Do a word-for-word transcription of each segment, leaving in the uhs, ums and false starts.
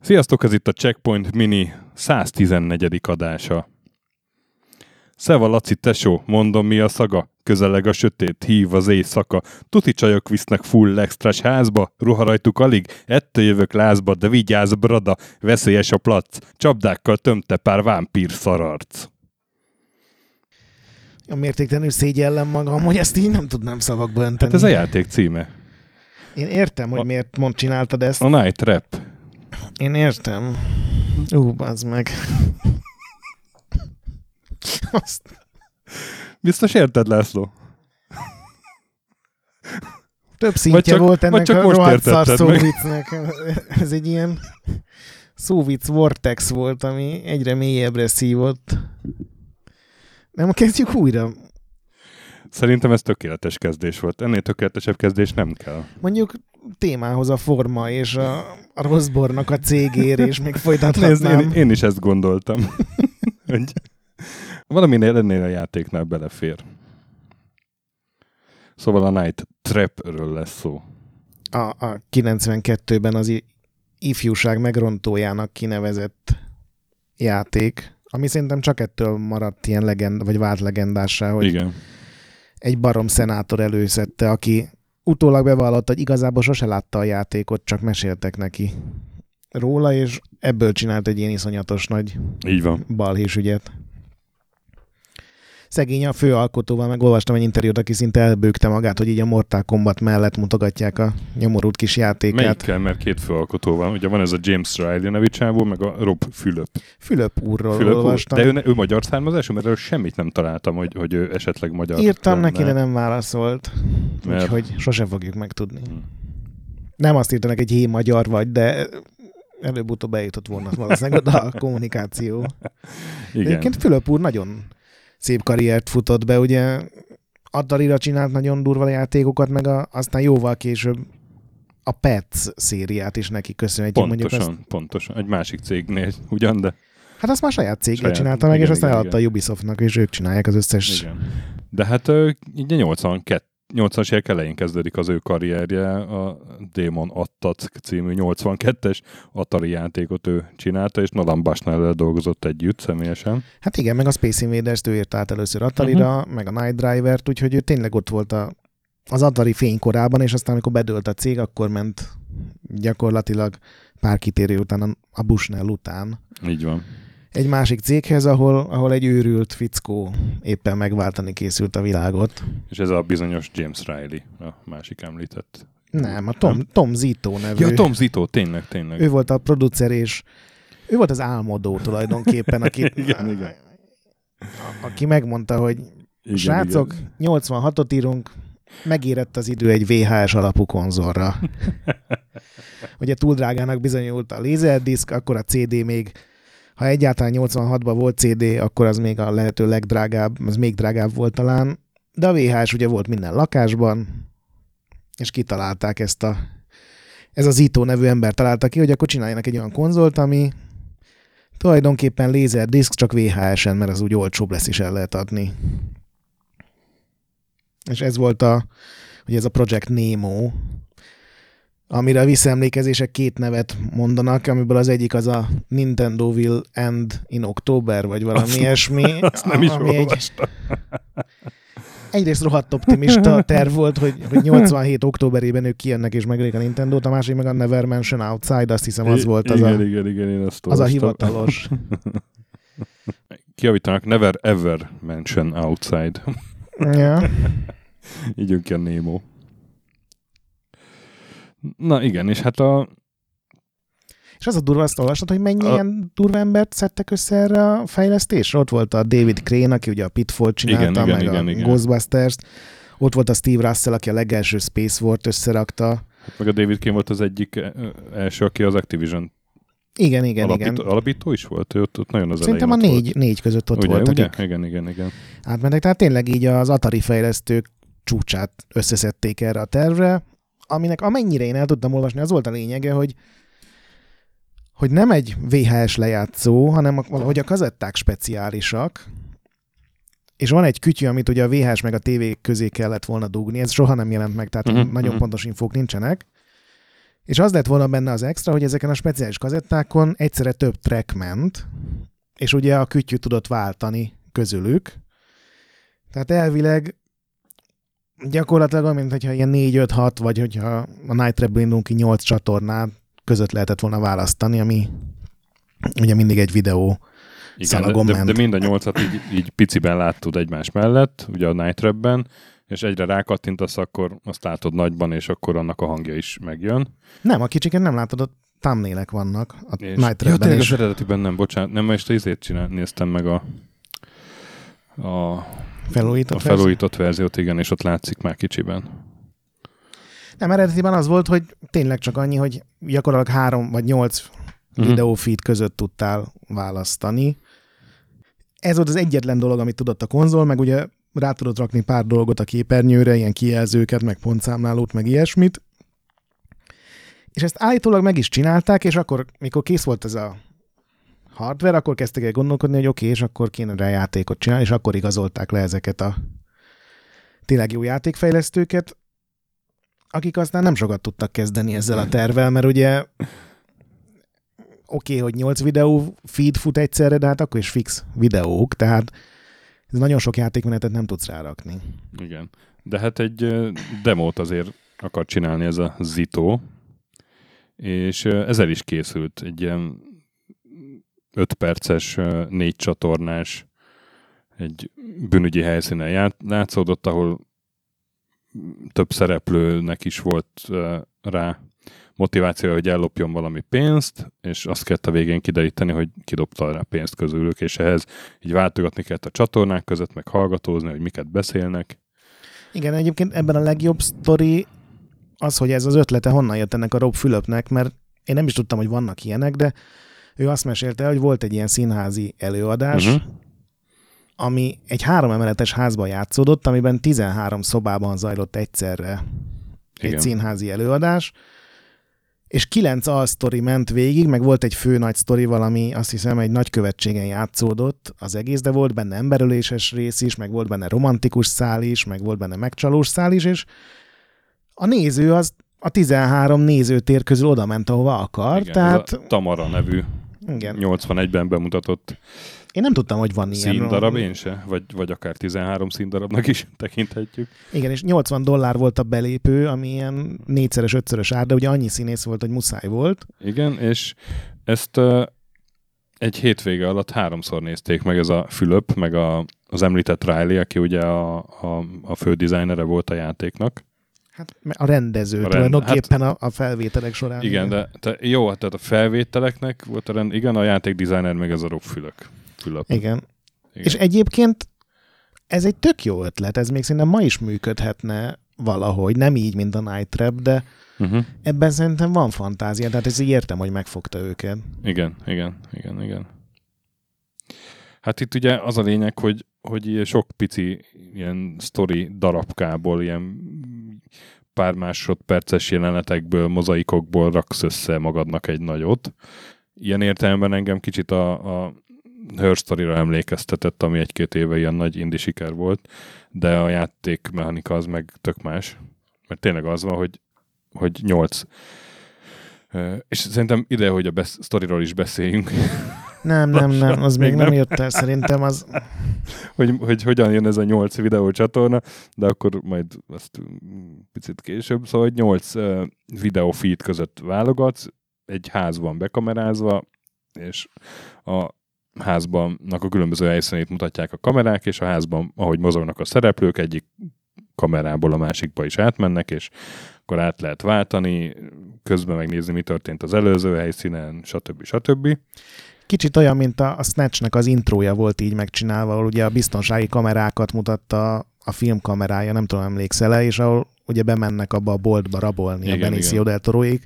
Sziasztok, ez itt a Checkpoint Mini száztizennegyedik adása. Szeva Laci tesó, mondom, mi a szaga? Közeleg a sötét, hív az éjszaka. Tuti csajok visznek full extrás házba, ruha rajtuk alig, ettől jövök lázba, de vigyázz, brada, veszélyes a plac, csapdákkal tömte pár vámpír szararc. A mértéktelenül szégyellem magam, hogy ezt így nem tudnám szavakba önteni. Hát ez a játék címe. Én értem, hogy a... miért mond csináltad ezt. A Night Trap. Én értem. Ú, bazd meg. Azt... Biztos érted, László? Több szintje csak, volt ennek a rohadt szar szóvicnek. Ez egy ilyen szóvic vortex volt, ami egyre mélyebbre szívott. Nem, kezdjük újra. Szerintem ez tökéletes kezdés volt. Ennél tökéletesebb kezdés nem kell. Mondjuk témához a forma és a, a rosszbornak a cégér, és még folytathatnám. Nézd, én, én is ezt gondoltam. Hogy... valaminél ennél a játéknál belefér. Szóval a Night Trapről lesz szó. A, a kilencvenkettőben az ifjúság megrontójának kinevezett játék, ami szerintem csak ettől maradt ilyen legend, vagy vált legendássá, hogy igen. Egy barom szenátor előszedte, aki utólag bevallotta, hogy igazából sose látta a játékot, csak meséltek neki róla, és ebből csinált egy ilyen iszonyatos nagy balhés ügyet. Szegény a főalkotóval, meg olvastam egy interjút, aki szinte elbőgte magát, hogy így a Mortal Kombat mellett mutogatják a nyomorult kis játékát. Melyikkel? Mert két főalkotó van. Ugye van ez a James Riley nevű csávó, meg a Rob Fulop. Fulop úrról Fulop olvastam. Úr. De ő, ne, ő magyar származású, mert erről semmit nem találtam, hogy, hogy ő esetleg magyar. Írtam lenne. Neki, de nem válaszolt. Mert... úgyhogy sosem fogjuk megtudni. Hmm. Nem azt írtanak, egy hé magyar vagy, de... előbb-utóbb eljutott volna valószínűleg oda a kommunikáció. Igen. Egyébként Fulop úr nagyon szép karriert futott be, ugye Atarira csinált nagyon durva játékokat, meg a, aztán jóval később a Pets szériát is neki köszönhetjük. Pontosan, mondjuk ezt... pontosan. Egy másik cégnél, ugyan, de... hát azt már saját cégre saját... csinálta meg, igen, és aztán eladta a Ubisoftnak, és ők csinálják az összes... igen. De hát így a nyolcvanas évek elején kezdődik az ő karrierje, a Demon Attack című nyolcvankettes Atari játékot ő csinálta, és Nolan Bushnell-el dolgozott együtt személyesen. Hát igen, meg a Space Invaders-t ő írt át először Atarira, uh-huh. meg a Night Driver-t, úgyhogy ő tényleg ott volt a, az Atari fénykorában, és aztán amikor bedőlt a cég, akkor ment gyakorlatilag pár kitérő után, a Bushnell után. Így van. Egy másik céghez, ahol, ahol egy őrült fickó éppen megváltani készült a világot. És ez a bizonyos James Riley, a másik említett. Nem, a Tom, Tom Zito nevű. Ja, Tom Zito, tényleg, tényleg. Ő volt a producer, és ő volt az álmodó tulajdonképpen, aki, igen, a, igen. aki megmondta, hogy igen, srácok, igen. nyolcvanhatot írunk, megérett az idő egy vé há es alapú konzolra. Ugye túl drágának bizonyult a lézerdiszk, akkor a cé dé még, ha egyáltalán nyolcvanhatban volt cé dé, akkor az még a lehető legdrágább, az még drágább volt talán, de a vé há es ugye volt minden lakásban, és kitalálták ezt a... ez az Zito nevű ember találta ki, hogy akkor csináljanak egy olyan konzolt, ami tulajdonképpen lézerdiszk, csak vé há esen, mert az úgy olcsóbb lesz is el lehet adni. És ez volt a... ugye ez a Project Nemo, amire a visszaemlékezések két nevet mondanak, amiből az egyik az a Nintendo will end in October, vagy valami azt, ilyesmi. Azt nem is olvastam. Egy, egyrészt rohadt optimista terv volt, hogy, hogy nyolcvanhét októberében ők kijönnek és megölik a Nintendót, a másik meg a Never Mention Outside, azt hiszem az volt az, igen, a, igen, igen, én azt az a hivatalos. Kijavítanak, Never Ever Mention Outside. Ja. Így jön ki a Nemo. Na igen, és hát a... és az a durva, azt olvastad, hogy mennyi a... ilyen durva embert szedtek össze erre a fejlesztésre? Ott volt a David Crane, aki ugye a Pitfall csinálta, igen, meg igen, a igen, Ghostbusters, ott volt a Steve Russell, aki a legelső Space Wars-t összerakta. Hát meg a David Crane volt az egyik első, aki az Activision igen, igen, alapít... igen. alapító is volt, ő ott, ott nagyon az szerintem elején a négy, négy között ott ugye, volt. Ugye? Igen, igen, igen. Átmentek, tehát tényleg így az Atari fejlesztők csúcsát összeszedték erre a tervre, aminek amennyire én el tudtam olvasni, az volt a lényege, hogy, hogy nem egy vé há es lejátszó, hanem a, hogy a kazetták speciálisak, és van egy kütyű, amit ugye a vé há-s meg a té vé közé kellett volna dugni, ez soha nem jelent meg, tehát uh-huh, nagyon uh-huh. pontos infók nincsenek. És az lett volna benne az extra, hogy ezeken a speciális kazettákon egyszerre több track ment, és ugye a kütyű tudott váltani közülük. Tehát elvileg gyakorlatilag amint, hogyha ilyen négy, öt, hat, vagy hogyha a Night Trap indul ki nyolc csatornát között lehetett volna választani, ami ugye mindig egy videó. Igen, de, de mind a nyolcat így, így piciben láttad egymás mellett, ugye a Night Trap-ben, és egyre rákattintasz, akkor azt látod nagyban, és akkor annak a hangja is megjön. Nem, a kicsiken nem látod, a thumbnailek vannak a és, Night Trap-ben. Ja, tényleg az eredetiben nem, bocsánat, nem, most ezért csinál, néztem meg a, a, felújított, a felújított verziót, igen, és ott látszik már kicsiben. Nem, eredetiben az volt, hogy tényleg csak annyi, hogy gyakorlatilag három vagy nyolc mm-hmm. videófeed között tudtál választani. Ez volt az egyetlen dolog, amit tudott a konzol, meg ugye rá tudod rakni pár dolgot a képernyőre, ilyen kijelzőket, meg pontszámlálót, meg ilyesmit. És ezt állítólag meg is csinálták, és akkor, mikor kész volt ez a hardware, akkor kezdtek el gondolkodni, hogy oké, okay, és akkor kéne rá játékot csinálni, és akkor igazolták le ezeket a tényleg jó játékfejlesztőket, akik aztán nem sokat tudtak kezdeni ezzel a tervvel, mert ugye oké, okay, hogy nyolc videó feed fut egyszerre, de hát akkor is fix videók, tehát ez nagyon sok játékmenetet nem tudsz rárakni. Igen, de hát egy demót azért akar csinálni ez a Zito, és ezzel is készült egy ilyen öt perces, négy csatornás, egy bűnügyi helyszínen ját, látszódott, ahol több szereplőnek is volt rá motivációja, hogy ellopjon valami pénzt, és azt kellett a végén kideríteni, hogy kidobta rá pénzt közülük, és ehhez így váltogatni kellett a csatornák között, meg hallgatózni, hogy miket beszélnek. Igen, egyébként ebben a legjobb sztori az, hogy ez az ötlete honnan jött ennek a Rob Fulopnek, mert én nem is tudtam, hogy vannak ilyenek, de ő azt mesélte, hogy volt egy ilyen színházi előadás, uh-huh. ami egy három emeletes házban játszódott, amiben tizenhárom szobában zajlott egyszerre egy Igen. színházi előadás, és kilenc alsztori ment végig, meg volt egy fő nagy sztori valami, azt hiszem egy nagy követségen játszódott az egész, de volt benne emberöléses rész is, meg volt benne romantikus szál is, meg volt benne megcsalós szál is, és a néző az a tizenhárom nézőtér közül oda ment, ahova akar. Igen, tehát... Tamara nevű Igen. nyolcvanegyben bemutatott. Én nem tudtam, hogy van ilyen. Színdarab, én se, vagy, vagy akár tizenhárom színdarabnak is tekinthetjük. Igen, és nyolcvan dollár volt a belépő, ami ilyen négyszeres, ötszörös ár, de ugye annyi színész volt, hogy muszáj volt. Igen, és ezt uh, egy hétvége alatt háromszor nézték meg, ez a Fulop, meg a, az említett Riley, aki ugye a, a, a fő dizájnere volt a játéknak. Hát a rendező, tulajdonképpen hát, a, a felvételek során. Igen, de te, jó, tehát a felvételeknek volt a rend, igen, a játékdizájner meg ez a Rob Fulop. Igen. Igen. És egyébként ez egy tök jó ötlet, ez még szerintem ma is működhetne valahogy, nem így, mint a Night Trap, de uh-huh. ebben szerintem van fantázia, tehát ez így értem, hogy megfogta őket. Igen, igen, igen, igen. Hát itt ugye az a lényeg, hogy, hogy sok pici ilyen sztori darabkából, ilyen pár másodperces jelenetekből, mozaikokból raksz össze magadnak egy nagyot. Ilyen értelemben engem kicsit a, a Her Story-ra emlékeztetett, ami egy-két éve ilyen nagy indi siker volt, de a játékmechanika az meg tök más. Mert tényleg az van, hogy, hogy nyolc. És szerintem ide, hogy a besz- sztoriról is beszéljünk. Nem, nem, nem, az még, még nem, nem jött el, szerintem az... hogy, hogy hogyan jön ez a nyolc videócsatorna, de akkor majd azt picit később, szóval hogy nyolc uh, videófeed között válogatsz, egy ház van bekamerázva, és a házban a különböző helyszínét mutatják a kamerák, és a házban, ahogy mozognak a szereplők, egyik kamerából a másikba is átmennek, és akkor át lehet váltani, közben megnézni, mi történt az előző helyszínen, stb. Stb. Kicsit olyan, mint a, a Snatch-nek az intrója volt így megcsinálva, ahol ugye a biztonsági kamerákat mutatta a film kamerája, nem tudom, emlékszel-e, és ahol ugye bemennek abba a boltba rabolni, igen, a Benicio Del Toroig.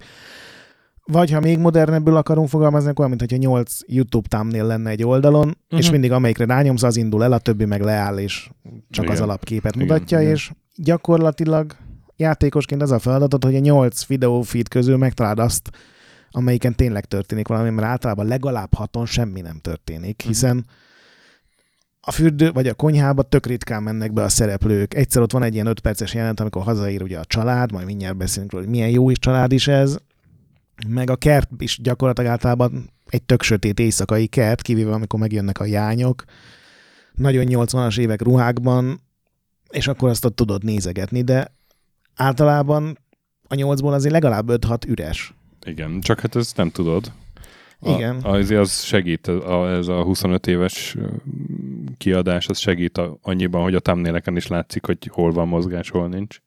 Vagy ha még modernebbül akarunk fogalmazni, akkor mint hogyha nyolc YouTube thumbnail lenne egy oldalon, uh-huh. és mindig amelyikre rányomsz, az indul el, a többi meg leáll, és csak igen. az alapképet mutatja, igen, és igen. gyakorlatilag játékosként az a feladatod, hogy a nyolc videófeed közül megtaláld azt, amelyiken tényleg történik valami, mert általában legalább haton semmi nem történik, hiszen a fürdő, vagy a konyhába tök ritkán mennek be a szereplők. Egyszer ott van egy ilyen öt perces jelenet, amikor hazaér ugye a család, majd mindjárt beszélünk róla, hogy milyen jó is család is ez, meg a kert is gyakorlatilag általában egy tök sötét éjszakai kert, kivéve amikor megjönnek a jányok, nagyon nyolcvanas évek ruhákban, és akkor azt ott tudod nézegetni, de általában a nyolcból azért legalább öt-hat üres. Igen, csak hát ezt nem tudod. A, igen. Azért az segít, a, ez a huszonöt éves kiadás, az segít a, annyiban, hogy a thumbnaileken is látszik, hogy hol van mozgás, hol nincs.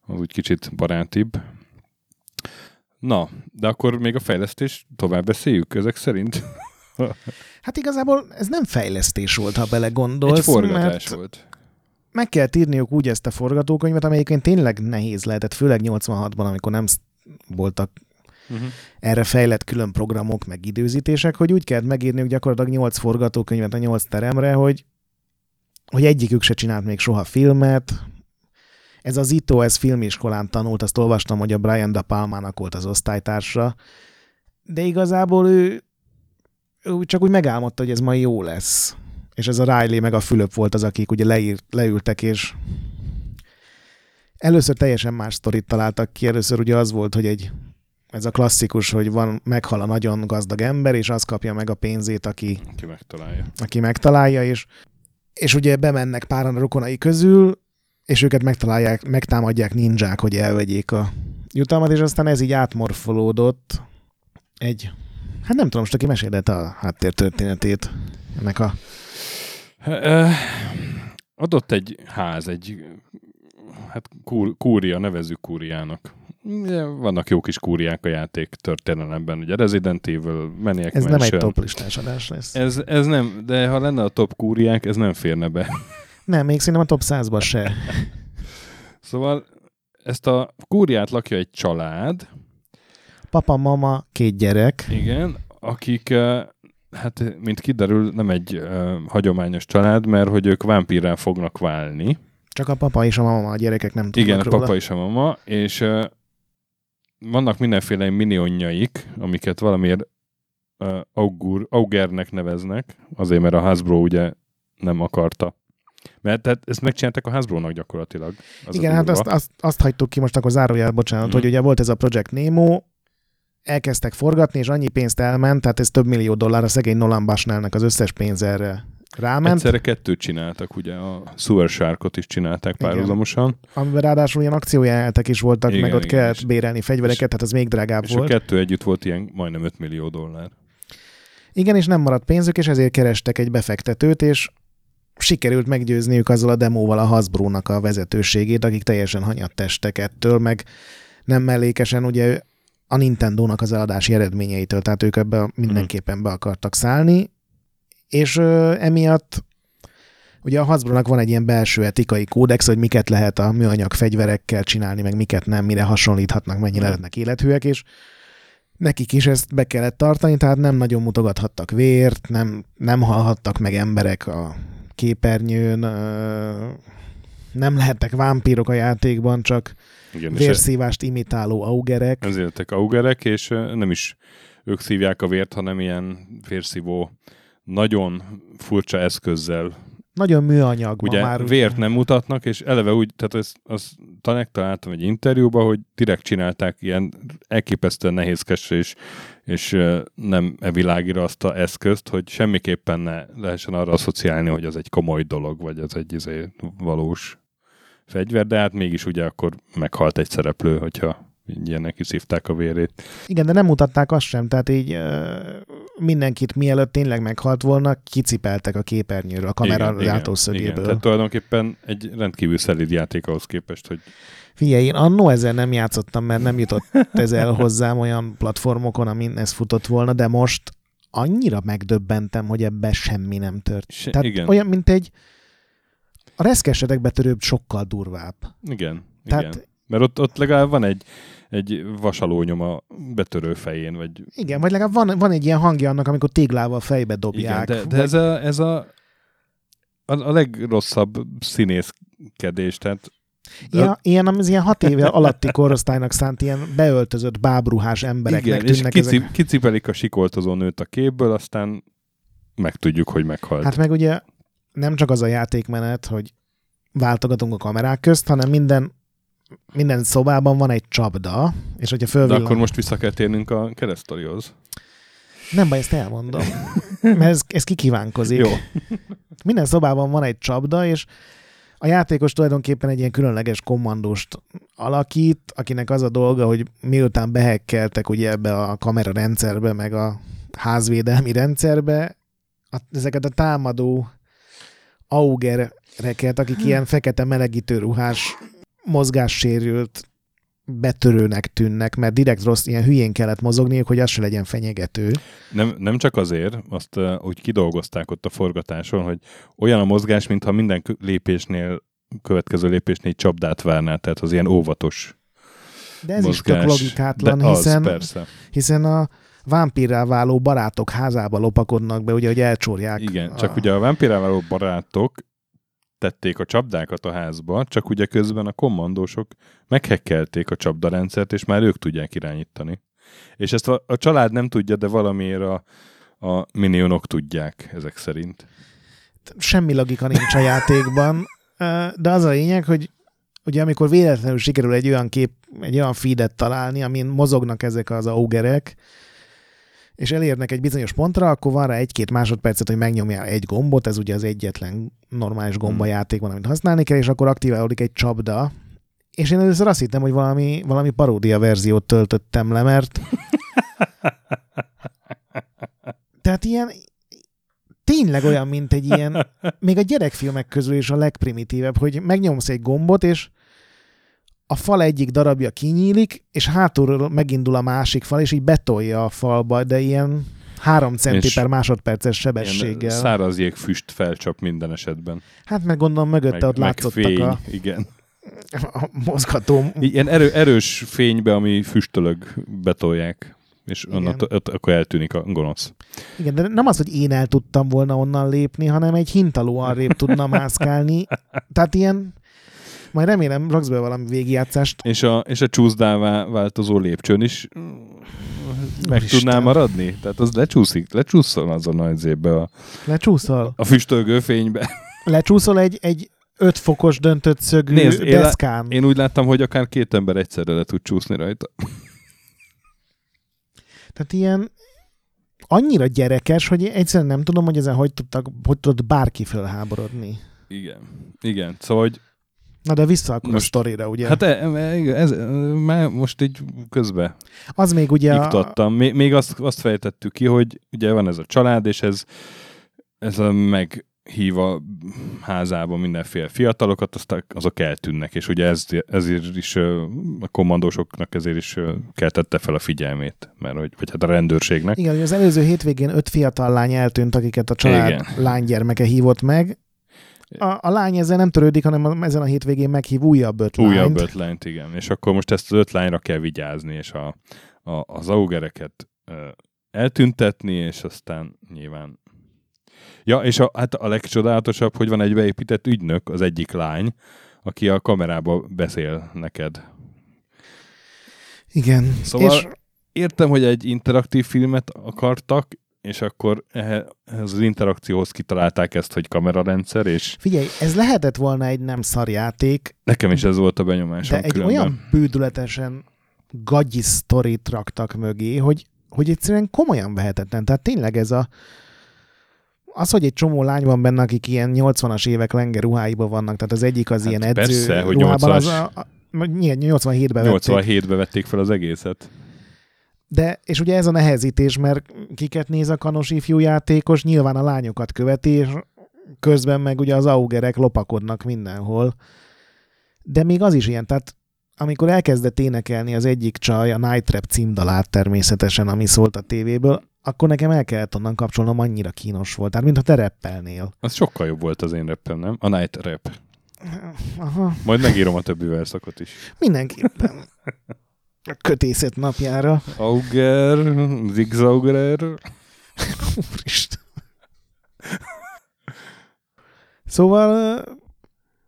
Az úgy kicsit barátibb. Na, de akkor még a fejlesztés tovább beszéljük ezek szerint. Hát igazából ez nem fejlesztés volt, ha belegondolsz. Egy forgatás volt. Meg kell írniuk úgy ezt a forgatókönyvet, amelyiként tényleg nehéz lehetett, főleg nyolcvanhatban, amikor nem voltak uh-huh. erre fejlett külön programok, meg időzítések, hogy úgy kellett megírniuk gyakorlatilag nyolc forgatókönyvet a nyolc teremre, hogy, hogy egyikük se csinált még soha filmet. Ez a Zito, ez filmiskolán tanult, azt olvastam, hogy a Brian De Palmának volt az osztálytársa, de igazából ő, ő csak úgy megálmodta, hogy ez majd jó lesz. És ez a Riley meg a Fulop volt az, akik ugye leír, leültek, és először teljesen más sztorit találtak ki. Először ugye az volt, hogy egy, ez a klasszikus, hogy van, meghal a nagyon gazdag ember, és az kapja meg a pénzét, aki, aki megtalálja. Aki megtalálja, és, és ugye bemennek páran a rokonai közül, és őket megtalálják, megtámadják nindzsák, hogy elvegyék a jutalmat, és aztán ez így átmorfolódott egy, hát nem tudom, most aki mesélte a háttértörténetét ennek a adott egy ház, egy hát kúr, kúria, nevezzük kúriának. Vannak jó kis kúriák a játék történelemben, ugye Resident Evil, Maniac Mansion. Ez nem egy top listás adás lesz. Ez, ez nem, de ha lenne a top kúriák, ez nem férne be. Nem, még szerintem a top százba se. Szóval ezt a kúriát lakja egy család. Papa, mama, két gyerek. Igen, akik... Hát, mint kiderül, nem egy uh, hagyományos család, mert hogy ők vámpírrá fognak válni. Csak a papa és a mama, a gyerekek nem tudnak róla. Igen, a papa és a mama, és uh, vannak mindenféle minionjaik, amiket valamiért uh, augur, augernek neveznek, azért, mert a Hasbro ugye nem akarta. Mert tehát ezt megcsinálták a Hasbro-nak gyakorlatilag. Az igen, hát azt, azt, azt hagytuk ki most, akkor zárójel, bocsánat, mm. hogy ugye volt ez a Project Nemo, elkezdtek forgatni, és annyi pénzt elment, tehát ez több millió dollár, a szegény Nolan Bushnellnek az összes pénz erre ráment. Egyszerre kettőt csináltak, ugye a Sewer Sharkot is csinálták párhuzamosan. Amiben ráadásul ilyen akciójátek is voltak, igen, meg ott igen, kellett bérelni fegyvereket, tehát az még drágább és volt. És a kettő együtt volt ilyen majdnem öt millió dollár. Igen, és nem maradt pénzük, és ezért kerestek egy befektetőt, és sikerült meggyőzniük azzal a demóval a Hasbro-nak a vezetőségét, akik teljesen hanyattestek ettől, meg nem mellékesen ugye a Nintendónak az eladási eredményeitől, tehát ők ebbe mindenképpen be akartak szállni, és ö, emiatt ugye a Hasbro-nak van egy ilyen belső etikai kódex, hogy miket lehet a műanyag fegyverekkel csinálni, meg miket nem, mire hasonlíthatnak, mennyire lehetnek élethűek, és nekik is ezt be kellett tartani, tehát nem nagyon mutogathattak vért, nem, nem halhattak meg emberek a képernyőn, ö, nem lehettek vámpírok a játékban, csak igen, vérszívást imitáló augerek. Ezért augerek, és nem is ők szívják a vért, hanem ilyen vérszívó, nagyon furcsa eszközzel. Nagyon műanyagban ugye, már. Vért nem mutatnak, és eleve úgy, tehát ezt, azt talán találtam egy interjúban, hogy direkt csinálták ilyen elképesztően nehézkes és, és nem e világira azt a eszközt, hogy semmiképpen ne lehessen arra asszociálni, hogy az egy komoly dolog, vagy az egy izé, valós fegyver, de hát mégis ugye akkor meghalt egy szereplő, hogyha ilyenek kiszívták a vérét. Igen, de nem mutatták azt sem, tehát így ö, mindenkit mielőtt tényleg meghalt volna, kicipeltek a képernyőről, a kamera látószögéből. Igen, tehát tulajdonképpen egy rendkívül szelíd játék ahhoz képest, hogy... Figyelj, én annó ezzel nem játszottam, mert nem jutott ez el hozzám olyan platformokon, amin ez futott volna, de most annyira megdöbbentem, hogy ebben semmi nem tört. Se, tehát igen. Olyan, mint egy... A reszkesetek betörőbb sokkal durvább. Igen, tehát, igen. Mert ott, ott legalább van egy, egy vasalónyom a betörő fején. Vagy... Igen, vagy legalább van, van egy ilyen hangja annak, amikor téglával fejbe dobják. Igen, de, de vagy... ez, a, ez a, a, a legrosszabb színészkedés. Tehát... Ja, ilyen, az ilyen hat éve alatti korosztálynak szánt ilyen beöltözött bábruhás embereknek igen, tűnnek. És ezek... kicipelik a sikoltozó nőt a képből, aztán megtudjuk, hogy meghalt. Hát meg ugye nem csak az a játékmenet, hogy váltogatunk a kamerák közt, hanem minden, minden szobában van egy csapda, és hogyha fölvillan... De akkor most vissza kell térnünk a keresztorihoz. Nem baj, ezt elmondom, mert ez, ez kikívánkozik. Jó. Minden szobában van egy csapda, és a játékos tulajdonképpen egy ilyen különleges kommandóst alakít, akinek az a dolga, hogy miután behekkeltek ugye ebbe a kamera rendszerbe, meg a házvédelmi rendszerbe, a, ezeket a támadó augereket, akik ilyen fekete melegítő ruhás, mozgássérült betörőnek tűnnek, mert direkt rossz, ilyen hülyén kellett mozogniuk, hogy az se legyen fenyegető. Nem, nem csak azért, azt uh, úgy kidolgozták ott a forgatáson, hogy olyan a mozgás, mintha minden lépésnél, következő lépésnél csapdát várnál, tehát az ilyen óvatos mozgás. De ez mozgás, is tök logikátlan, az, hiszen, hiszen a vámpírrá váló barátok házába lopakodnak be, ugye, hogy elcsórják. Igen, a... csak ugye a vámpírrá váló barátok tették a csapdákat a házba, csak ugye közben a kommandósok meghekkelték a csapdarendszert, és már ők tudják irányítani. És ezt a, a család nem tudja, de valamiért a, a minionok tudják ezek szerint. Semmi logika nincs a játékban, de az a lényeg, hogy ugye amikor véletlenül sikerül egy olyan kép, egy olyan feedet találni, amin mozognak ezek az augerek, és elérnek egy bizonyos pontra, akkor van rá egy-két másodpercet, hogy megnyomjál egy gombot, ez ugye az egyetlen normális gombajátékban, amit használni kell, és akkor aktiválódik egy csapda. És én először azt hittem, hogy valami, valami paródia verziót töltöttem le, mert... Tehát ilyen... Tényleg olyan, mint egy ilyen... Még a gyerekfilmek közül is a legprimitívebb, hogy megnyomsz egy gombot, és a fal egyik darabja kinyílik, és hátulról megindul a másik fal, és így betolja a falba, de ilyen három centi per másodperces sebességgel. Száraz jég füst felcsap minden esetben. Hát meg gondolom mögötte meg, ott látszottak fény, a, igen. a mozgató... Ilyen erő, erős fénybe, ami füstölög, betolják, és onnan ott, akkor eltűnik a gonosz. Igen, de nem az, hogy én el tudtam volna onnan lépni, hanem egy hintaló arrébb tudna mászkálni. Tehát ilyen... Majd remélem, raksz be valami végigjátszást. És a, és a csúszdává változó lépcsőn is meg Isten. Tudnál maradni? Tehát az lecsúszik, lecsúszol az a nagy zébbe a, lecsúszol. A füstölgő fénybe. Lecsúszol egy, egy öt fokos döntött szögű Nézd, deszkán. Én, én úgy láttam, hogy akár két ember egyszerre le tud csúszni rajta. Tehát ilyen annyira gyerekes, hogy egyszerűen nem tudom, hogy ezen hogy, tudtak, hogy tudott bárki fölháborodni. Igen. Igen. Szóval, hogy na de vissza akkor most, a sztorira, ugye? Hát ez, ez már most így közbe. Az még ugye... Iktattam. Még, még azt, azt fejtettük ki, hogy ugye van ez a család, és ez, ez a meghív a házába mindenféle fiatalokat, aztán azok eltűnnek, és ugye ez, ezért is a kommandósoknak ezért is keltette fel a figyelmét, mert hogy, vagy hát a rendőrségnek. Igen, az előző hétvégén öt fiatal lány eltűnt, akiket a család Igen. lánygyermeke hívott meg. A, a lány ezzel nem törődik, hanem ezen a hétvégén meghív újabb öt lányt. Újabb öt lányt, igen. És akkor most ezt az öt lányra kell vigyázni, és a, a, az augereket ö, eltüntetni, és aztán nyilván... Ja, és a, hát a legcsodálatosabb, hogy van egy beépített ügynök, az egyik lány, aki a kamerába beszél neked. Igen. Szóval és... értem, hogy egy interaktív filmet akartak, és akkor ehhez az interakcióhoz kitalálták ezt, hogy kamerarendszer, és... Figyelj, ez lehetett volna egy nem szarjáték. Nekem is ez volt a benyomásom. De különben. Egy olyan bődületesen gagyi sztorit raktak mögé, hogy, hogy egyszerűen komolyan vehetetlen. Tehát tényleg ez a... Az, hogy egy csomó lány van benne, akik ilyen nyolcvanas évek lenge ruháiba vannak, tehát az egyik az hát ilyen edző persze, hogy ruhában, nyolcvanas... az a, a, nyolcvanhétben vették. nyolcvanhétben vették fel az egészet. De, és ugye ez a nehezítés, mert kiket néz a kanos ifjú játékos, nyilván a lányokat követi, és közben meg ugye az augerek lopakodnak mindenhol. De még az is ilyen, tehát amikor elkezdett énekelni az egyik csaj a Night Trap címdalát természetesen, ami szólt a tévéből, akkor nekem el kellett onnan kapcsolnom, annyira kínos volt. Tehát mintha te rappelnél. Az sokkal jobb volt az én rappem, nem? A Night Rap. Aha. Majd megírom a többi verszakot is. Mindenképpen. A kötészet napjára. Auger, zigzaugerer. Úristen. Szóval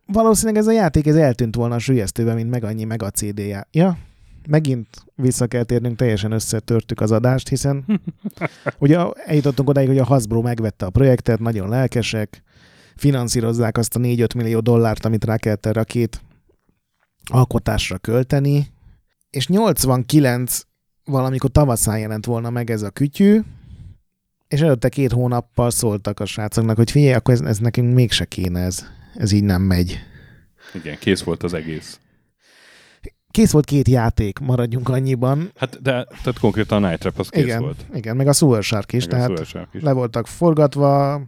valószínűleg ez a játék ez eltűnt volna a sülyeztőben, mint meg annyi meg a cé dé-je. Ja, megint vissza kell térnünk, teljesen összetörtük az adást, hiszen ugye eljutottunk odáig, hogy a Hasbro megvette a projektet, nagyon lelkesek, finanszírozzák azt a négy-öt millió dollárt, amit rá kellett erre a két alkotásra költeni, és nyolcvankilenc valamikor tavaszán jelent volna meg ez a kütyű, és előtte két hónappal szóltak a srácoknak, hogy figyelj, akkor ez, ez nekünk mégse kéne, ez, ez így nem megy. Igen, kész volt az egész. Kész volt két játék, maradjunk annyiban. Hát, de tehát konkrétan a Night Trap az kész igen, volt. Igen, meg a Sewer Shark is, meg tehát is. Le voltak forgatva,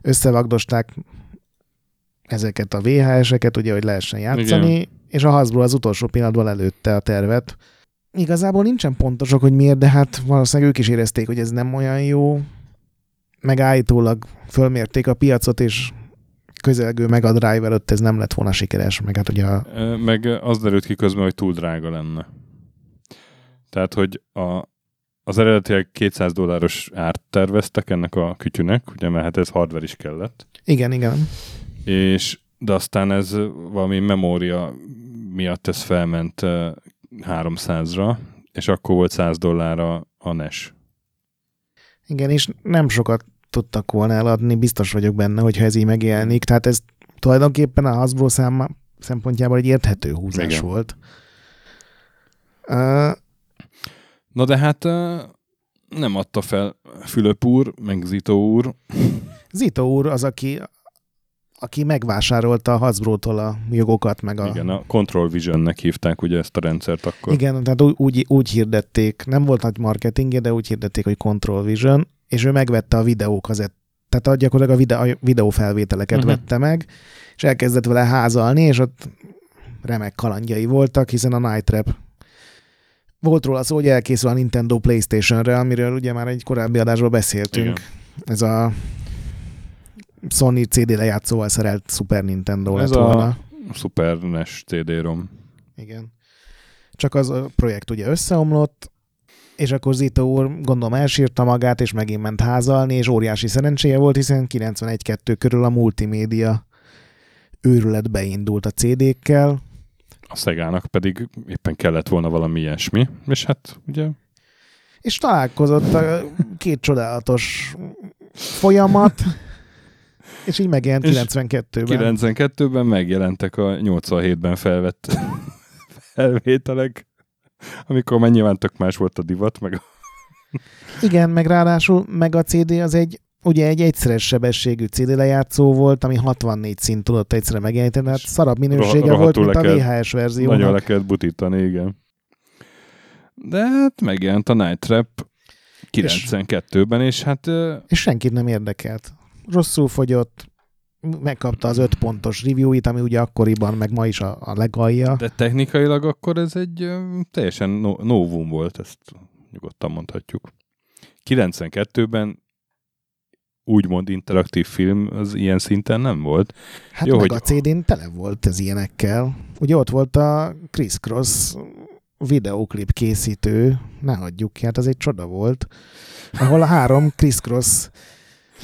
összevagdosták ezeket a vé há eseket, ugye, hogy lehessen játszani, igen. És a Hasbro az utolsó pillanatban előtte a tervet. Igazából nincsen pontosak, hogy miért, de hát valószínűleg ők is érezték, hogy ez nem olyan jó. Meg állítólag fölmérték a piacot, és közelgő meg a Drive előtt ez nem lett volna sikeres. Meg, hát ugye a... meg az derült ki közben, hogy túl drága lenne. Tehát, hogy a, az eredetileg kétszáz dolláros árt terveztek ennek a kütyűnek, ugye, mert hát ez hardware is kellett. Igen, igen. És, de aztán ez valami memória miatt ez felment háromszázra, és akkor volt száz dollárra a en e es. Igen, és nem sokat tudtak volna eladni, biztos vagyok benne, hogyha ez így megjelenik. Tehát ez tulajdonképpen a Hasbro szám szempontjából egy érthető húzás igen. volt. Uh, Na de hát uh, nem adta fel Fülöp úr, meg Zito úr. Zito úr az, aki, aki megvásárolta a Hasbro-tól a jogokat, meg a... Igen, a Control Visionnek hívták ugye ezt a rendszert akkor. Igen, tehát úgy, úgy hirdették, nem volt nagy marketingje, de úgy hirdették, hogy Control Vision, és ő megvette a videókazett, tehát gyakorlatilag a, videó, a videófelvételeket uh-huh. vette meg, és elkezdett vele házalni, és ott remek kalandjai voltak, hiszen a Night Trap volt róla szó, hogy elkészül a Nintendo PlayStation-re, amiről ugye már egy korábbi adásban beszéltünk. Igen. Ez a Sony cé dé lejátszóval szerelt Super Nintendo ez lett volna. Ez a Super en e es cé dé rom. Igen. Csak az a projekt ugye összeomlott, és akkor Zito úr gondolom elsírta magát, és megint ment házalni, és óriási szerencséje volt, hiszen kilencvenegy kettő körül a multimédia őrület beindult a cé dékkel. A Segának pedig éppen kellett volna valami ilyesmi, és hát ugye... És találkozott a két csodálatos folyamat, és így megjelent kilencvenkettőben. kilencvenkettőben megjelentek a nyolcvanhétben felvett felvételek, amikor már nyilván tök más volt a divat, meg a... Igen, meg ráadásul, meg a cé dé az egy, ugye egy egyszeres sebességű cé dé lejátszó volt, ami hatvannégy szint tudott egyszerre megjelenteni, tehát szarabb minősége Roh- volt, mint a vé há es verziónak. Nagyon le kellett butítani, igen. De hát megjelent a Night Trap kilencvenkettőben, és, és hát... És senkit nem érdekelt. Rosszul fogyott, megkapta az öt pontos review-it, ami ugye akkoriban, meg ma is a, a legalja. De technikailag akkor ez egy teljesen novum volt, ezt nyugodtan mondhatjuk. kilencvenkettőben úgymond interaktív film az ilyen szinten nem volt. Hát jó, meg hogy... a cé dén tele volt ez ilyenekkel. Ugye ott volt a Chris Kross videóklip készítő, ne hagyjuk ki, hát az egy csoda volt, ahol a három Chris Kross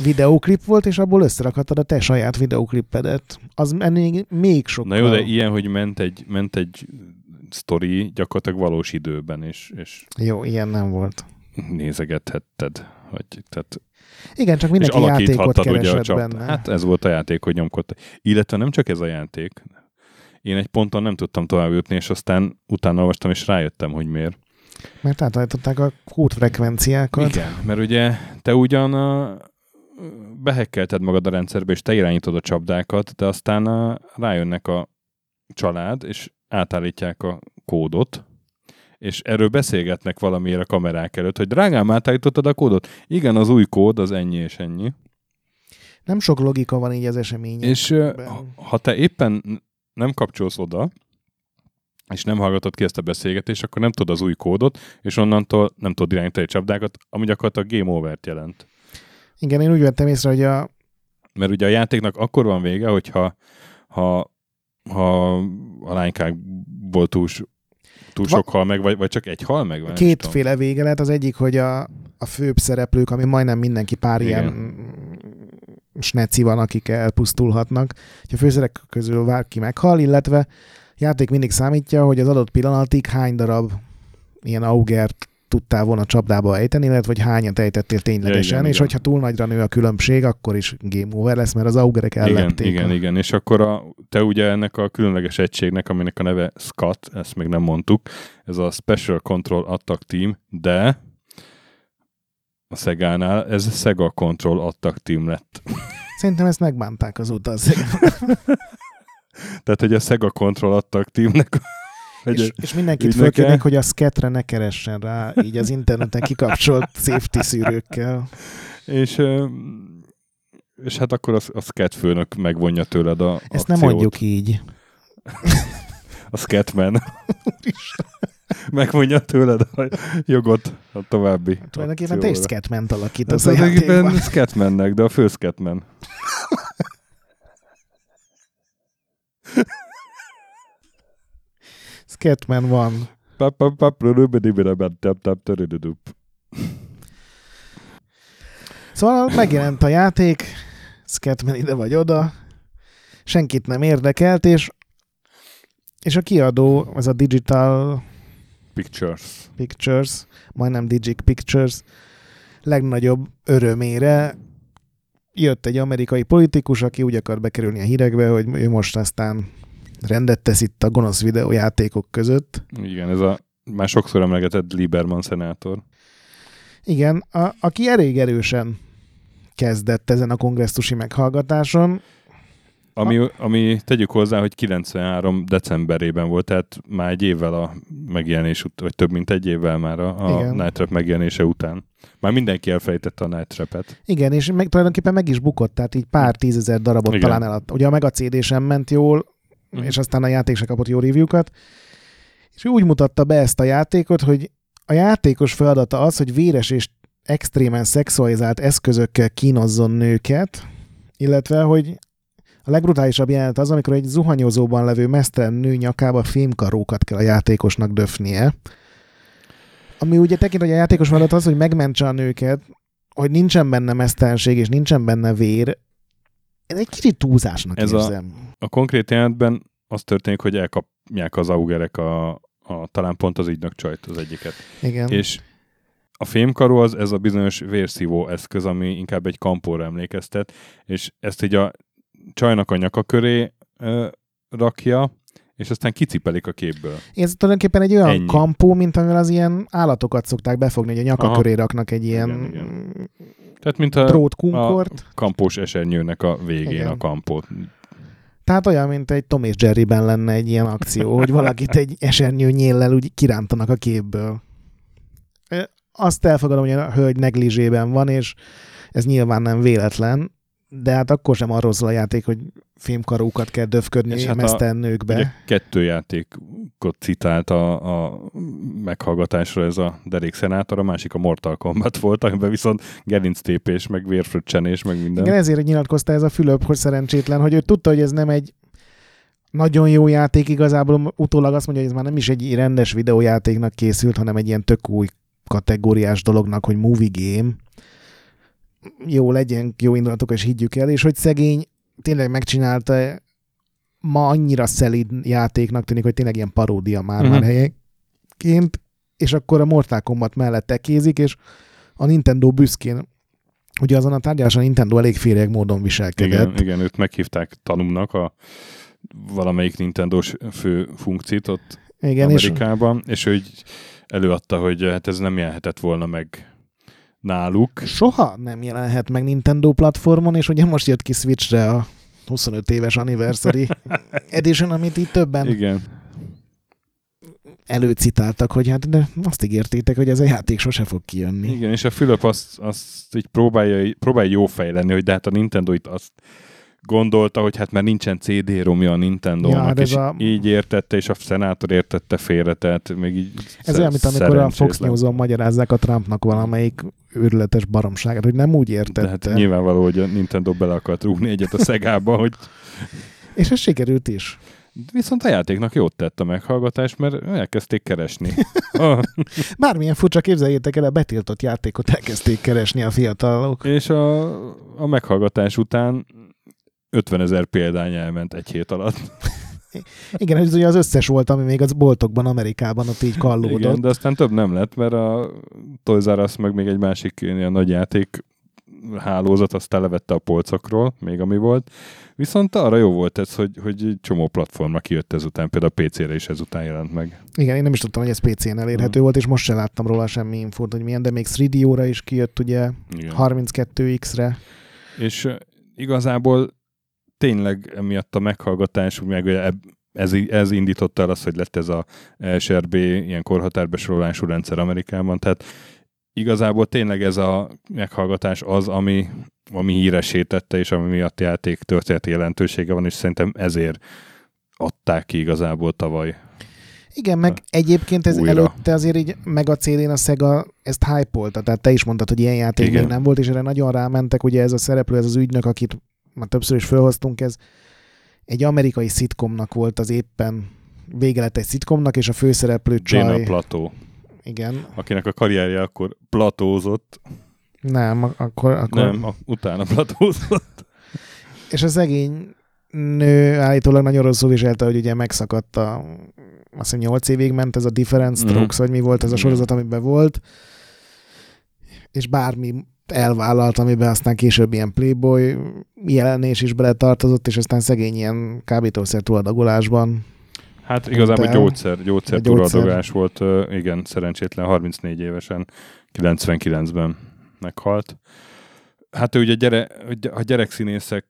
videóklip volt, és abból összerakhattad a te saját videóklippedet. Az ennél még sokkal... Na jó, de ilyen, hogy ment egy, ment egy sztori gyakorlatilag valós időben, és... és jó, ilyen nem volt. Nézegethetted. Hogy, tehát... Igen, csak mindenki játékot keresett ugye benne. Hát ez volt a játék, hogy nyomkodta. Illetve nem csak ez a játék. Én egy ponton nem tudtam tovább jutni, és aztán utána olvastam, és rájöttem, hogy miért. Mert átállították a kódfrekvenciákat. Igen, mert ugye te ugyan a... behekkelted magad a rendszerbe, és te irányítod a csapdákat, de aztán a, rájönnek a család, és átállítják a kódot, és erről beszélgetnek valamiért a kamerák előtt, hogy drágám, átállítottad a kódot? Igen, az új kód, az ennyi és ennyi. Nem sok logika van így az eseményekben. És ha te éppen nem kapcsolsz oda, és nem hallgatod ki ezt a beszélgetést, akkor nem tudod az új kódot, és onnantól nem tudod irányítani a csapdákat, ami gyakorlatilag game overt jelent. Igen, én úgy vettem észre, hogy a... Mert ugye a játéknak akkor van vége, hogyha ha, ha a lánykákból túl, túl Va... sok hal meg, vagy, vagy csak egy hal meg? Van, kétféle vége lehet. Az egyik, hogy a, a főbb szereplők, ami majdnem mindenki pár igen. ilyen sneci van, akik elpusztulhatnak. A főszereplők közül bárki meghal, illetve játék mindig számítja, hogy az adott pillanatig hány darab ilyen augert tudtál volna csapdába ejteni, illetve hogy hányat ejtettél ténylegesen, ja, igen, és igen. hogyha túl nagyra nő a különbség, akkor is game over lesz, mert az augerek ellepték. Igen, igen, igen, és akkor a, te ugye ennek a különleges egységnek, aminek a neve es cé á té, ezt még nem mondtuk, ez a Special Control Attack Team, de a Sega-nál ez a Sega Control Attack Team lett. Szerintem ezt megbánták azóta a Sega. Tehát, hogy a Sega Control Attack Teamnek és, és mindenkit fölkérnék, hogy a szketre ne keressen rá, így az interneten kikapcsolt safety szűrőkkel. És, és hát akkor a, a szket főnök megvonja tőled a Ezt akciót. Nem mondjuk így. A szketmen. Megvonja tőled a jogot a további hát, tulajdonképpen te is szketment alakítasz hát, a játékban. Szketmennek, de a fő szketmen. Scatman van. Szóval megjelent a játék, Scatman ide vagy oda, senkit nem érdekelt, és, és a kiadó, ez a Digital Pictures, Pictures majdnem Digic Pictures, legnagyobb örömére jött egy amerikai politikus, aki úgy akar bekerülni a hírekbe, hogy ő most aztán rendet tesz itt a gonosz videójátékok között. Igen, ez a már sokszor emlegetett Lieberman szenátor. Igen, a, aki elég erősen kezdett ezen a kongresszusi meghallgatáson. Ami, a... ami tegyük hozzá, hogy kilencvenhárom decemberében volt, tehát már egy évvel a megjelenés után, vagy több mint egy évvel már a, a Night Trap megjelenése után. Már mindenki elfelejtette a Night Trap-et. Igen, és meg, tulajdonképpen meg is bukott, tehát így pár tízezer darabot igen. talán eladt. Ugye meg a cé dé sem ment jól, és aztán a játék se kapott jó review-kat. És úgy mutatta be ezt a játékot, hogy a játékos feladata az, hogy véres és extrémen szexualizált eszközökkel kínozzon nőket, illetve, hogy a legbrutálisabb jelenet az, amikor egy zuhanyozóban levő mesztelen nő nyakába fémkarókat kell a játékosnak döfnie. Ami ugye tekint, hogy a játékos feladata az, hogy megmentse a nőket, hogy nincsen benne mesztelenség és nincsen benne vér. Ez egy kicsit túlzásnak Ez érzem. A... A konkrét jelenetben az történik, hogy elkapják az augerek a, a talán pont az ügynök csajt, az egyiket. Igen. És a fémkaró az ez a bizonyos vérszívó eszköz, ami inkább egy kampóra emlékeztet, és ezt így a csajnak a nyaka köré ö, rakja, és aztán kicipelik a képből. Ez tulajdonképpen egy olyan Ennyi. kampó, mint amivel az ilyen állatokat szokták befogni, hogy a nyaka Aha. köré raknak egy ilyen igen, igen. Tehát, mint a, a kampós esernyőnek a végén igen. a kampót. Tehát olyan, mint egy Tom és Jerryben lenne egy ilyen akció, hogy valakit egy esernyő nyéllel úgy kirántanak a képből. Azt elfogadom, hogy a hölgy neglizsében van, és ez nyilván nem véletlen, de hát akkor sem arról szól a játék, hogy fémkarókat kell döfködni hát mesztelnőkbe. Kettő játékot citált a, a meghallgatásra ez a derék szenátor, a másik a Mortal Kombat volt, amiben viszont gerinctépés, meg vérfröccsenés, meg minden. Igen, ezért nyilatkozta ez a Fülöp, hogy szerencsétlen, hogy ő tudta, hogy ez nem egy nagyon jó játék, igazából utólag azt mondja, hogy ez már nem is egy rendes videójátéknak készült, hanem egy ilyen tök új kategóriás dolognak, hogy movie game. Jó, legyen jó indulatok, és higgyük el, és hogy szegény tényleg megcsinálta, ma annyira szelíd játéknak tűnik, hogy tényleg ilyen paródia már mm-hmm. már helyeként, és akkor a Mortal Kombat mellett tekézik, és a Nintendo büszkén, ugye azon a tárgyaláson a Nintendo elég féreg módon viselkedett. Igen, igen, őt meghívták tanulnak a valamelyik Nintendo-s fő funkciót ott igen, Amerikában, és... és ő előadta, hogy hát ez nem jelhetett volna meg náluk. Soha nem jelenhet meg Nintendo platformon, és ugye most jött ki Switchre a huszonöt éves Anniversary Edition, amit így többen igen. előcitáltak, hogy hát de azt ígértétek, hogy ez a játék sose fog kijönni. Igen, és a Fülöp azt, azt így próbálja, próbálja jó fejlenni, hogy de hát a Nintendo itt azt gondolta, hogy hát már nincsen cé dé-romja a Nintendónak, ja, és a... így értette, és a szenátor értette félre, tehát még így ez sz- olyan, mint amikor a Fox News-on magyarázzák a Trumpnak valamelyik őrületes baromságát, hogy nem úgy értette. De hát nyilvánvaló, hogy a Nintendo bele akart rúgni egyet a Segába, hogy... És ez sikerült is. Viszont a játéknak jót tett a meghallgatás, mert elkezdték keresni. Bármilyen furcsa, képzeljétek el, a betiltott játékot elkezdték keresni a fiatalok. És a, a meghallgatás után ötvenezer példány elment egy hét alatt. Igen, ez ugye az összes volt, ami még az boltokban, Amerikában ott így kallódott. Igen, de aztán több nem lett, mert a Toys R Us meg még egy másik ilyen nagy játék hálózat, azt elevette a polcokról, még ami volt. Viszont arra jó volt ez, hogy, hogy csomó platformra kijött ezután, például a pé cére is ezután jelent meg. Igen, én nem is tudtam, hogy ez pé cén elérhető hmm. volt, és most sem láttam róla semmi infót, hogy milyen, de még három dé-óra is kijött, ugye, igen. harminckettő iksz-re. És igazából tényleg emiatt a meghallgatás, meg ez, ez indította el azt, hogy lett ez a es er bé ilyen korhatárbesorolású rendszer Amerikában, tehát igazából tényleg ez a meghallgatás az, ami, ami híressé tette, és ami miatt játék történeti jelentősége van, és szerintem ezért adták ki igazából tavaly. Igen, meg egyébként ez újra. Előtte azért így meg a cé dén a Sega ezt hype-olta, tehát te is mondtad, hogy ilyen játék még nem volt, és erre nagyon rámentek, ugye ez a szereplő, ez az ügynök, akit már többször is felhoztunk, ez egy amerikai szitkomnak volt az éppen, vége lett egy szitkomnak, és a főszereplő csaj... Dana Plato. Igen. Akinek a karrierje akkor platózott. Nem, akkor... akkor... Nem, a, utána platózott. És a szegény nő állítólag nagyon rosszul viselte, hogy ugye megszakadt a... Azt hiszem nyolc évig ment ez a Different Strokes, mm. vagy mi volt ez a sorozat, amiben volt. És bármi elvállalt, amiben aztán később ilyen Playboy jelenés is beletartozott, és aztán szegény ilyen kábítószer túladagolásban. Hát igazából gyógyszer, gyógyszer túladagolás volt, igen, szerencsétlen harmincnégy évesen, kilencvenkilencben meghalt. Hát ő ugye gyere, a gyerekszínészek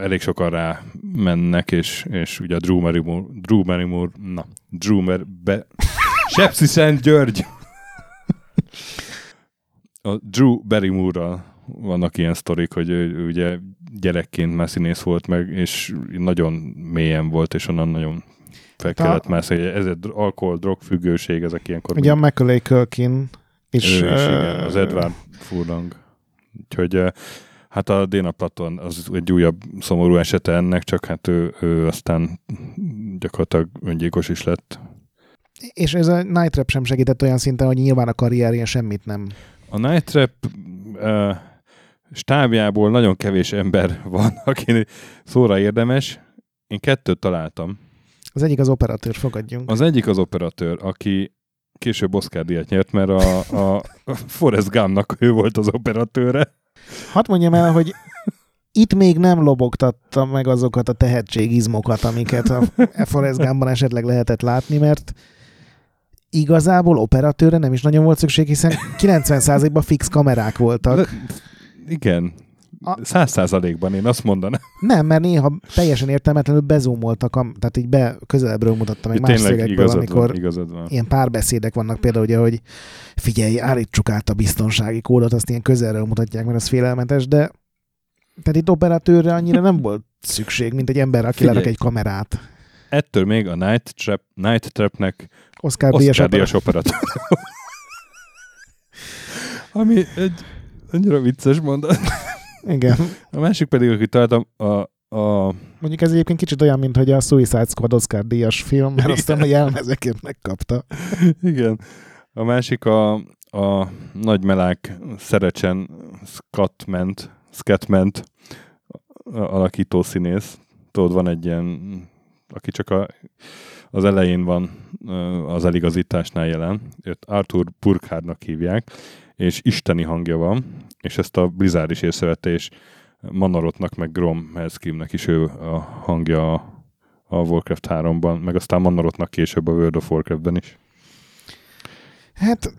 elég sokan rá mennek, és, és ugye a Drew Barrymore, Drew Barrymore, na, Drew Barrymore, Sepsi Szent György! A Drew Barrymore-ral vannak ilyen sztorik, hogy ő, ő ugye gyerekként már színész volt meg, és nagyon mélyen volt, és onnan nagyon fel kellett mászni. Ez egy alkohol, drogfüggőség, ezek ilyenkor... Ugye a Macaulay Culkin is... Ő is, igen, az Edward Furlong. Úgyhogy hát a Dana Platon az egy újabb szomorú esete ennek, csak hát ő, ő aztán gyakorlatilag öngyilkos is lett. És ez a Night Trap sem segített olyan szinten, hogy nyilván a karrierje semmit nem... A Night Trap uh, stábjából nagyon kevés ember van, aki szóra érdemes. Én kettőt találtam. Az egyik az operatőr, fogadjunk. Az egyik az operatőr, aki később Oscar-díjat nyert, mert a, a Forrest Gumpnak ő volt az operatőre. Hadd mondjam el, hogy itt még nem lobogtatta meg azokat a tehetségizmokat, amiket a Forrest Gumpban esetleg lehetett látni, mert igazából operatőre nem is nagyon volt szükség, hiszen kilencven százalékban fix kamerák voltak. De, igen. száz százalékban én azt mondanám. Nem, mert néha teljesen értelmetlenül bezúmoltak, tehát így be, közelebbről mutatta meg más szögekből, amikor van, ilyen párbeszédek vannak például, ugye, hogy figyelj, állítsuk át a biztonsági kódot, azt ilyen közelről mutatják, mert az félelmetes, de tehát itt operatőrre annyira nem volt szükség, mint egy ember, aki lerak egy kamerát. Ettől még a Night Trap, Night Trapnek Oscar-díjas operatőr. Ami egy annyira vicces mondat. Igen. A másik pedig, akit találtam, a, a... Mondjuk ez egyébként kicsit olyan, mint hogy a Suicide Squad Oscar-díjas film, mert aztán a jelmezekért megkapta. Igen. A másik a, a nagymelák Szerecsen Scatment, Scatment alakító színész. Tudod, van egy ilyen, aki csak a... az elején van az eligazításnál jelen, őt Arthur Burkhardnak hívják, és isteni hangja van, és ezt a Blizzard is észrevette, és Mannorothnak, meg Grom Hellscreamnek is ő a hangja a Warcraft háromban, meg aztán Mannorothnak később a World of Warcraftben is. Hát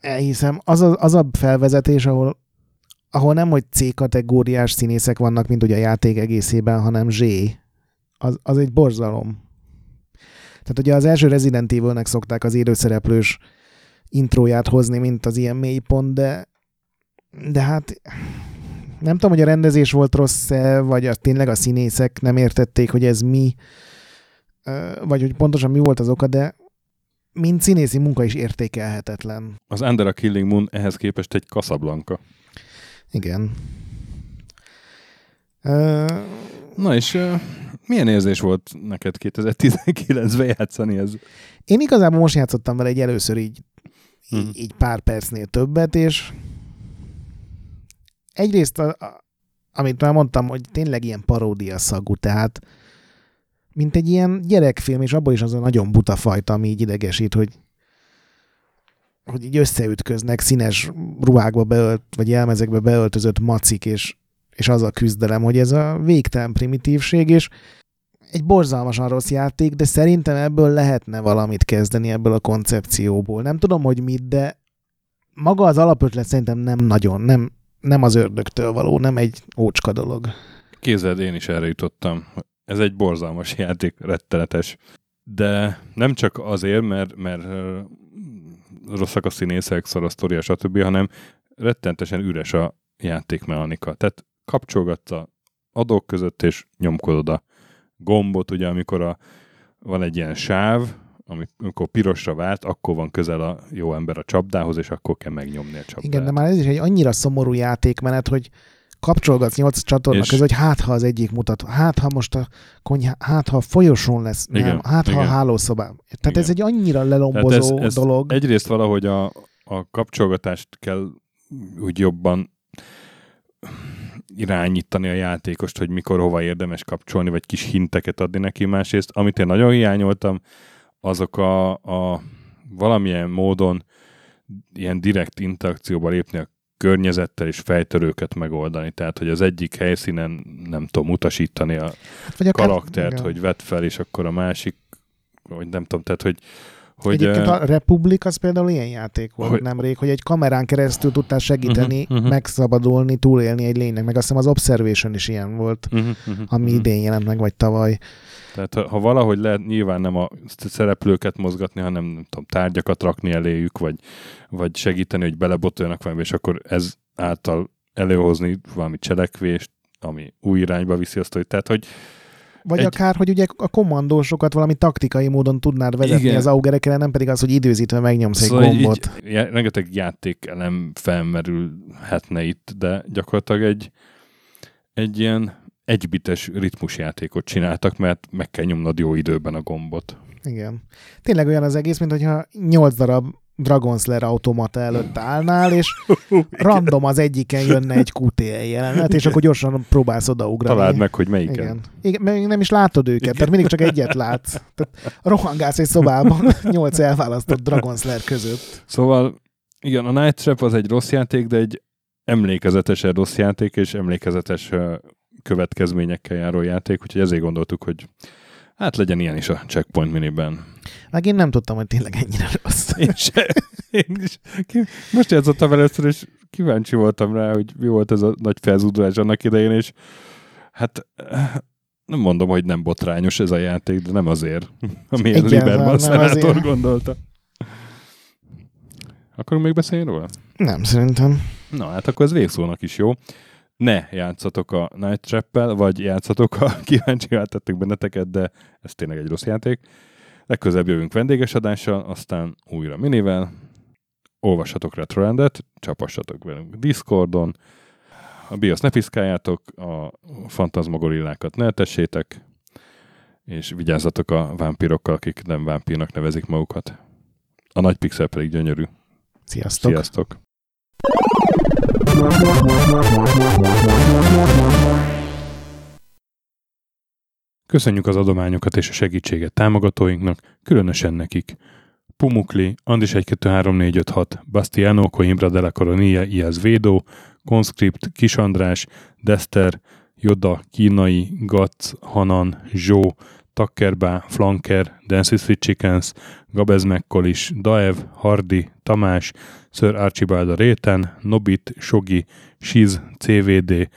elhiszem, az a, az a felvezetés, ahol, ahol nem, hogy C-kategóriás színészek vannak, mint ugye a játék egészében, hanem Z, az, az egy borzalom. Tehát ugye az első Resident Evilnek szokták az élőszereplős intróját hozni, mint az ilyen mélypont, de, de hát nem tudom, hogy a rendezés volt rossz-e, vagy a, tényleg a színészek nem értették, hogy ez mi, vagy hogy pontosan mi volt az oka, de mint színészi munka is értékelhetetlen. Az Under a Killing Moon ehhez képest egy Casablanca. Igen. Ö... Na és... Milyen érzés volt neked kétezer-tizenkilencben játszani ez? Én igazából most játszottam vele egy először így, hmm. így, így pár percnél többet, és egyrészt, a, a, amit már mondtam, hogy tényleg ilyen paródia szagú, tehát mint egy ilyen gyerekfilm, és abból is az a nagyon buta fajta, ami így idegesít, hogy, hogy így összeütköznek színes ruhákba beölt, vagy jelmezekbe beöltözött macik, és, és az a küzdelem, hogy ez a végtelen primitívség, és egy borzalmasan rossz játék, de szerintem ebből lehetne valamit kezdeni, ebből a koncepcióból. Nem tudom, hogy mit, de maga az alapötlet szerintem nem nagyon, nem, nem az ördögtől való, nem egy ócska dolog. Képzeld, én is erre jutottam. Ez egy borzalmas játék, rettenetes. De nem csak azért, mert, mert rosszak a színészek, szar a sztoria, stb., hanem rettenetesen üres a játékmechanika. Tehát kapcsolgatsz a adók között, és nyomkodod a gombot, ugye, amikor a, van egy ilyen sáv, amikor pirosra vált, akkor van közel a jó ember a csapdához, és akkor kell megnyomni a csapdát. Igen, de már ez is egy annyira szomorú játékmenet, hogy kapcsolgatsz nyolc csatorna közül, hogy hát ha az egyik mutató, hát ha most a konyha, hát ha a folyosón lesz, igen, nem, hát igen. Ha a hálószobám. Tehát igen. Ez egy annyira lelombozó ez, ez dolog. Egyrészt valahogy a, a kapcsolgatást kell úgy jobban irányítani a játékost, hogy mikor, hova érdemes kapcsolni, vagy kis hinteket adni neki. Másrészt, amit én nagyon hiányoltam, azok a, a valamilyen módon ilyen direkt interakcióba lépni a környezettel és fejtörőket megoldani. Tehát, hogy az egyik helyszínen nem tudom utasítani a hát, karaktert, akár, hogy vedd fel, és akkor a másik, hogy nem tudom, tehát, hogy Hogy Egyébként a Republic az például ilyen játék volt hogy, nemrég, hogy egy kamerán keresztül tudtál segíteni, uh-huh, uh-huh. megszabadulni, túlélni egy lénynek. Meg azt hiszem az Observation is ilyen volt, uh-huh, uh-huh, ami uh-huh. idén jelent meg, vagy tavaly. Tehát ha, ha valahogy lehet nyilván nem a szereplőket mozgatni, hanem nem tudom, tárgyakat rakni eléjük, vagy, vagy segíteni, hogy belebotoljanak valami, és akkor ez által előhozni valami cselekvést, ami új irányba viszi azt, hogy tehát, hogy Vagy egy... akár, hogy ugye a kommandósokat valami taktikai módon tudnád vezetni igen. az augerekre, nem pedig az, hogy időzítve megnyomsz szóval egy gombot. Így, já, rengeteg játékelem felmerülhetne itt, de gyakorlatilag egy, egy ilyen egybites ritmusjátékot csináltak, mert meg kell nyomnod jó időben a gombot. Igen. Tényleg olyan az egész, mint hogyha nyolc darab Dragon Slayer automata előtt állnál, és random az egyiken jönne egy Q T L jelenet, és akkor gyorsan próbálsz odaugrani. Találd meg, hogy melyiken. Igen. Igen, még nem is látod őket, igen. Tehát mindig csak egyet látsz. Tehát rohangálsz egy szobában nyolc elválasztott Dragon Slayer között. Szóval, igen, a Night Trap az egy rossz játék, de egy emlékezetesen rossz játék, és emlékezetes következményekkel járó játék, úgyhogy ezért gondoltuk, hogy hát legyen ilyen is a Checkpoint Miniben. Meg én nem tudtam, hogy tényleg ennyire rossz. Én se. Én is. Most játszottam először, és kíváncsi voltam rá, hogy mi volt ez a nagy felzúdulás annak idején, és hát nem mondom, hogy nem botrányos ez a játék, de nem azért, amilyen Lieberman szenátor gondolta. Akarunk még beszélni róla? Nem, szerintem. Na, hát akkor ez végszónak is jó. Ne játszatok a Night Trap-el, vagy játszatok, ha kíváncsivá tettük benneteket, de ez tényleg egy rossz játék. Legközebb jövünk vendéges adással, aztán újra minivel. Olvassatok Retrorendet, csapassatok velünk Discordon. A BIOS ne piszkáljátok, a fantasmagorillákat ne tessétek, és vigyázzatok a vámpírokkal, akik nem vámpírnak nevezik magukat. A nagy pixel pedig gyönyörű. Sziasztok! Sziasztok. Köszönjük az adományokat és a segítséget támogatóinknak, különösen nekik. Pumukli, Andis egy kettő három négy öt hat, Bastiano Coimbra de la Coronia Iaz Védó, Conscript, Kis András, Dester, Joda, Kínai, Gac, Hanan, Zsó, Takkerbá, Flanker, Dancy Street Chickens, Gabez Mekkolis, Daev, Hardi, Tamás, Sir Archibald a Réten, Nobit, Sogi, Siz, cé vé dé,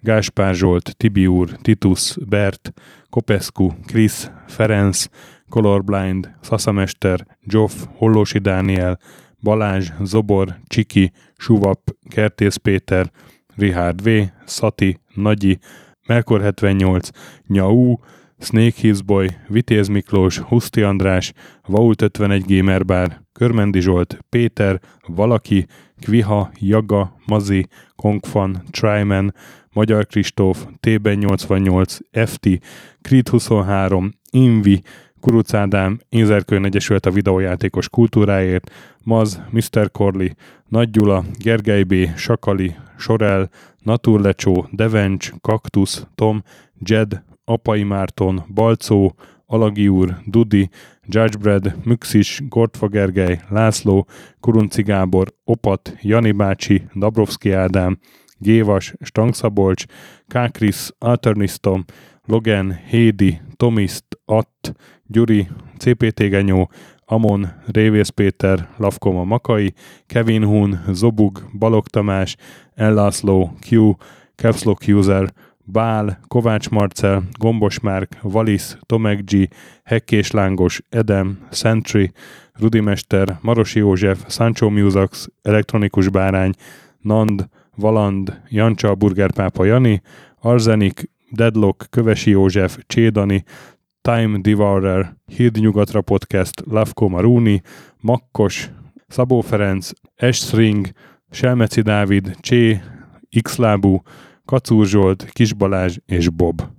Gáspár Zsolt, Tibiúr, Titus, Bert, Kopescu, Krisz, Ferenc, Colorblind, Szaszamester, Zsoff, Hollósi Dániel, Balázs, Zobor, Csiki, Suvap, Kertész Péter, Richard V, Szati, Nagyi, Melkor hetvennyolc, Nyau, Snake Hizboy, Vitéz Miklós, Huszti András, Vault ötvenegy Gamerbar, Körmendi Zsolt, Péter, Valaki, Kviha, Jaga, Mazi, Kongfan, Tryman, Magyar Kristóf, T-ben nyolcvannyolc, ef té, Creed huszonhárom, Invi, Kuruc Ádám, Énzerkőn Egyesület a videójátékos kultúráért, Maz, miszter Corley, Nagy Gyula, Gergely B., Sakali, Sorel, Naturlecsó, Devencs, Kaktusz, Tom, Jed, Apai Márton, Balcó, Alagi úr, Dudi, Judgebred, Müxis, Gortfa Gergely, László, Kurunci Gábor, Opat, Jani bácsi, Dabrovszki Ádám, Gyévas, Stangszabolcs, Kákris, Alternisztom, Logan, Hédi, Tomiszt, Att, Gyuri, cé pé té Genyó, Amon, Révész Péter, Lavkoma Makai, Kevin Hun, Zobug, Balog Tamás, Ellászló, Q, Capslock User, Bál, Kovács Marcel, Gombos Márk, Valisz, Tomek G, Hekkés Lángos, Edem, Sentry, Rudimester, Marosi József, Sancho Musax, Elektronikus Bárány, Nand, Valand, Jancsa, Burgerpápa Jani, Arzenik, Deadlock, Kövesi József, Csédani, Time Devourer, Híd Nyugatra Podcast, Lavko Maruni, Makkos, Szabó Ferenc, Esring, Selmeci Dávid, Csé, Xlábú, Kacúr Zsolt, Kis Balázs és Bob.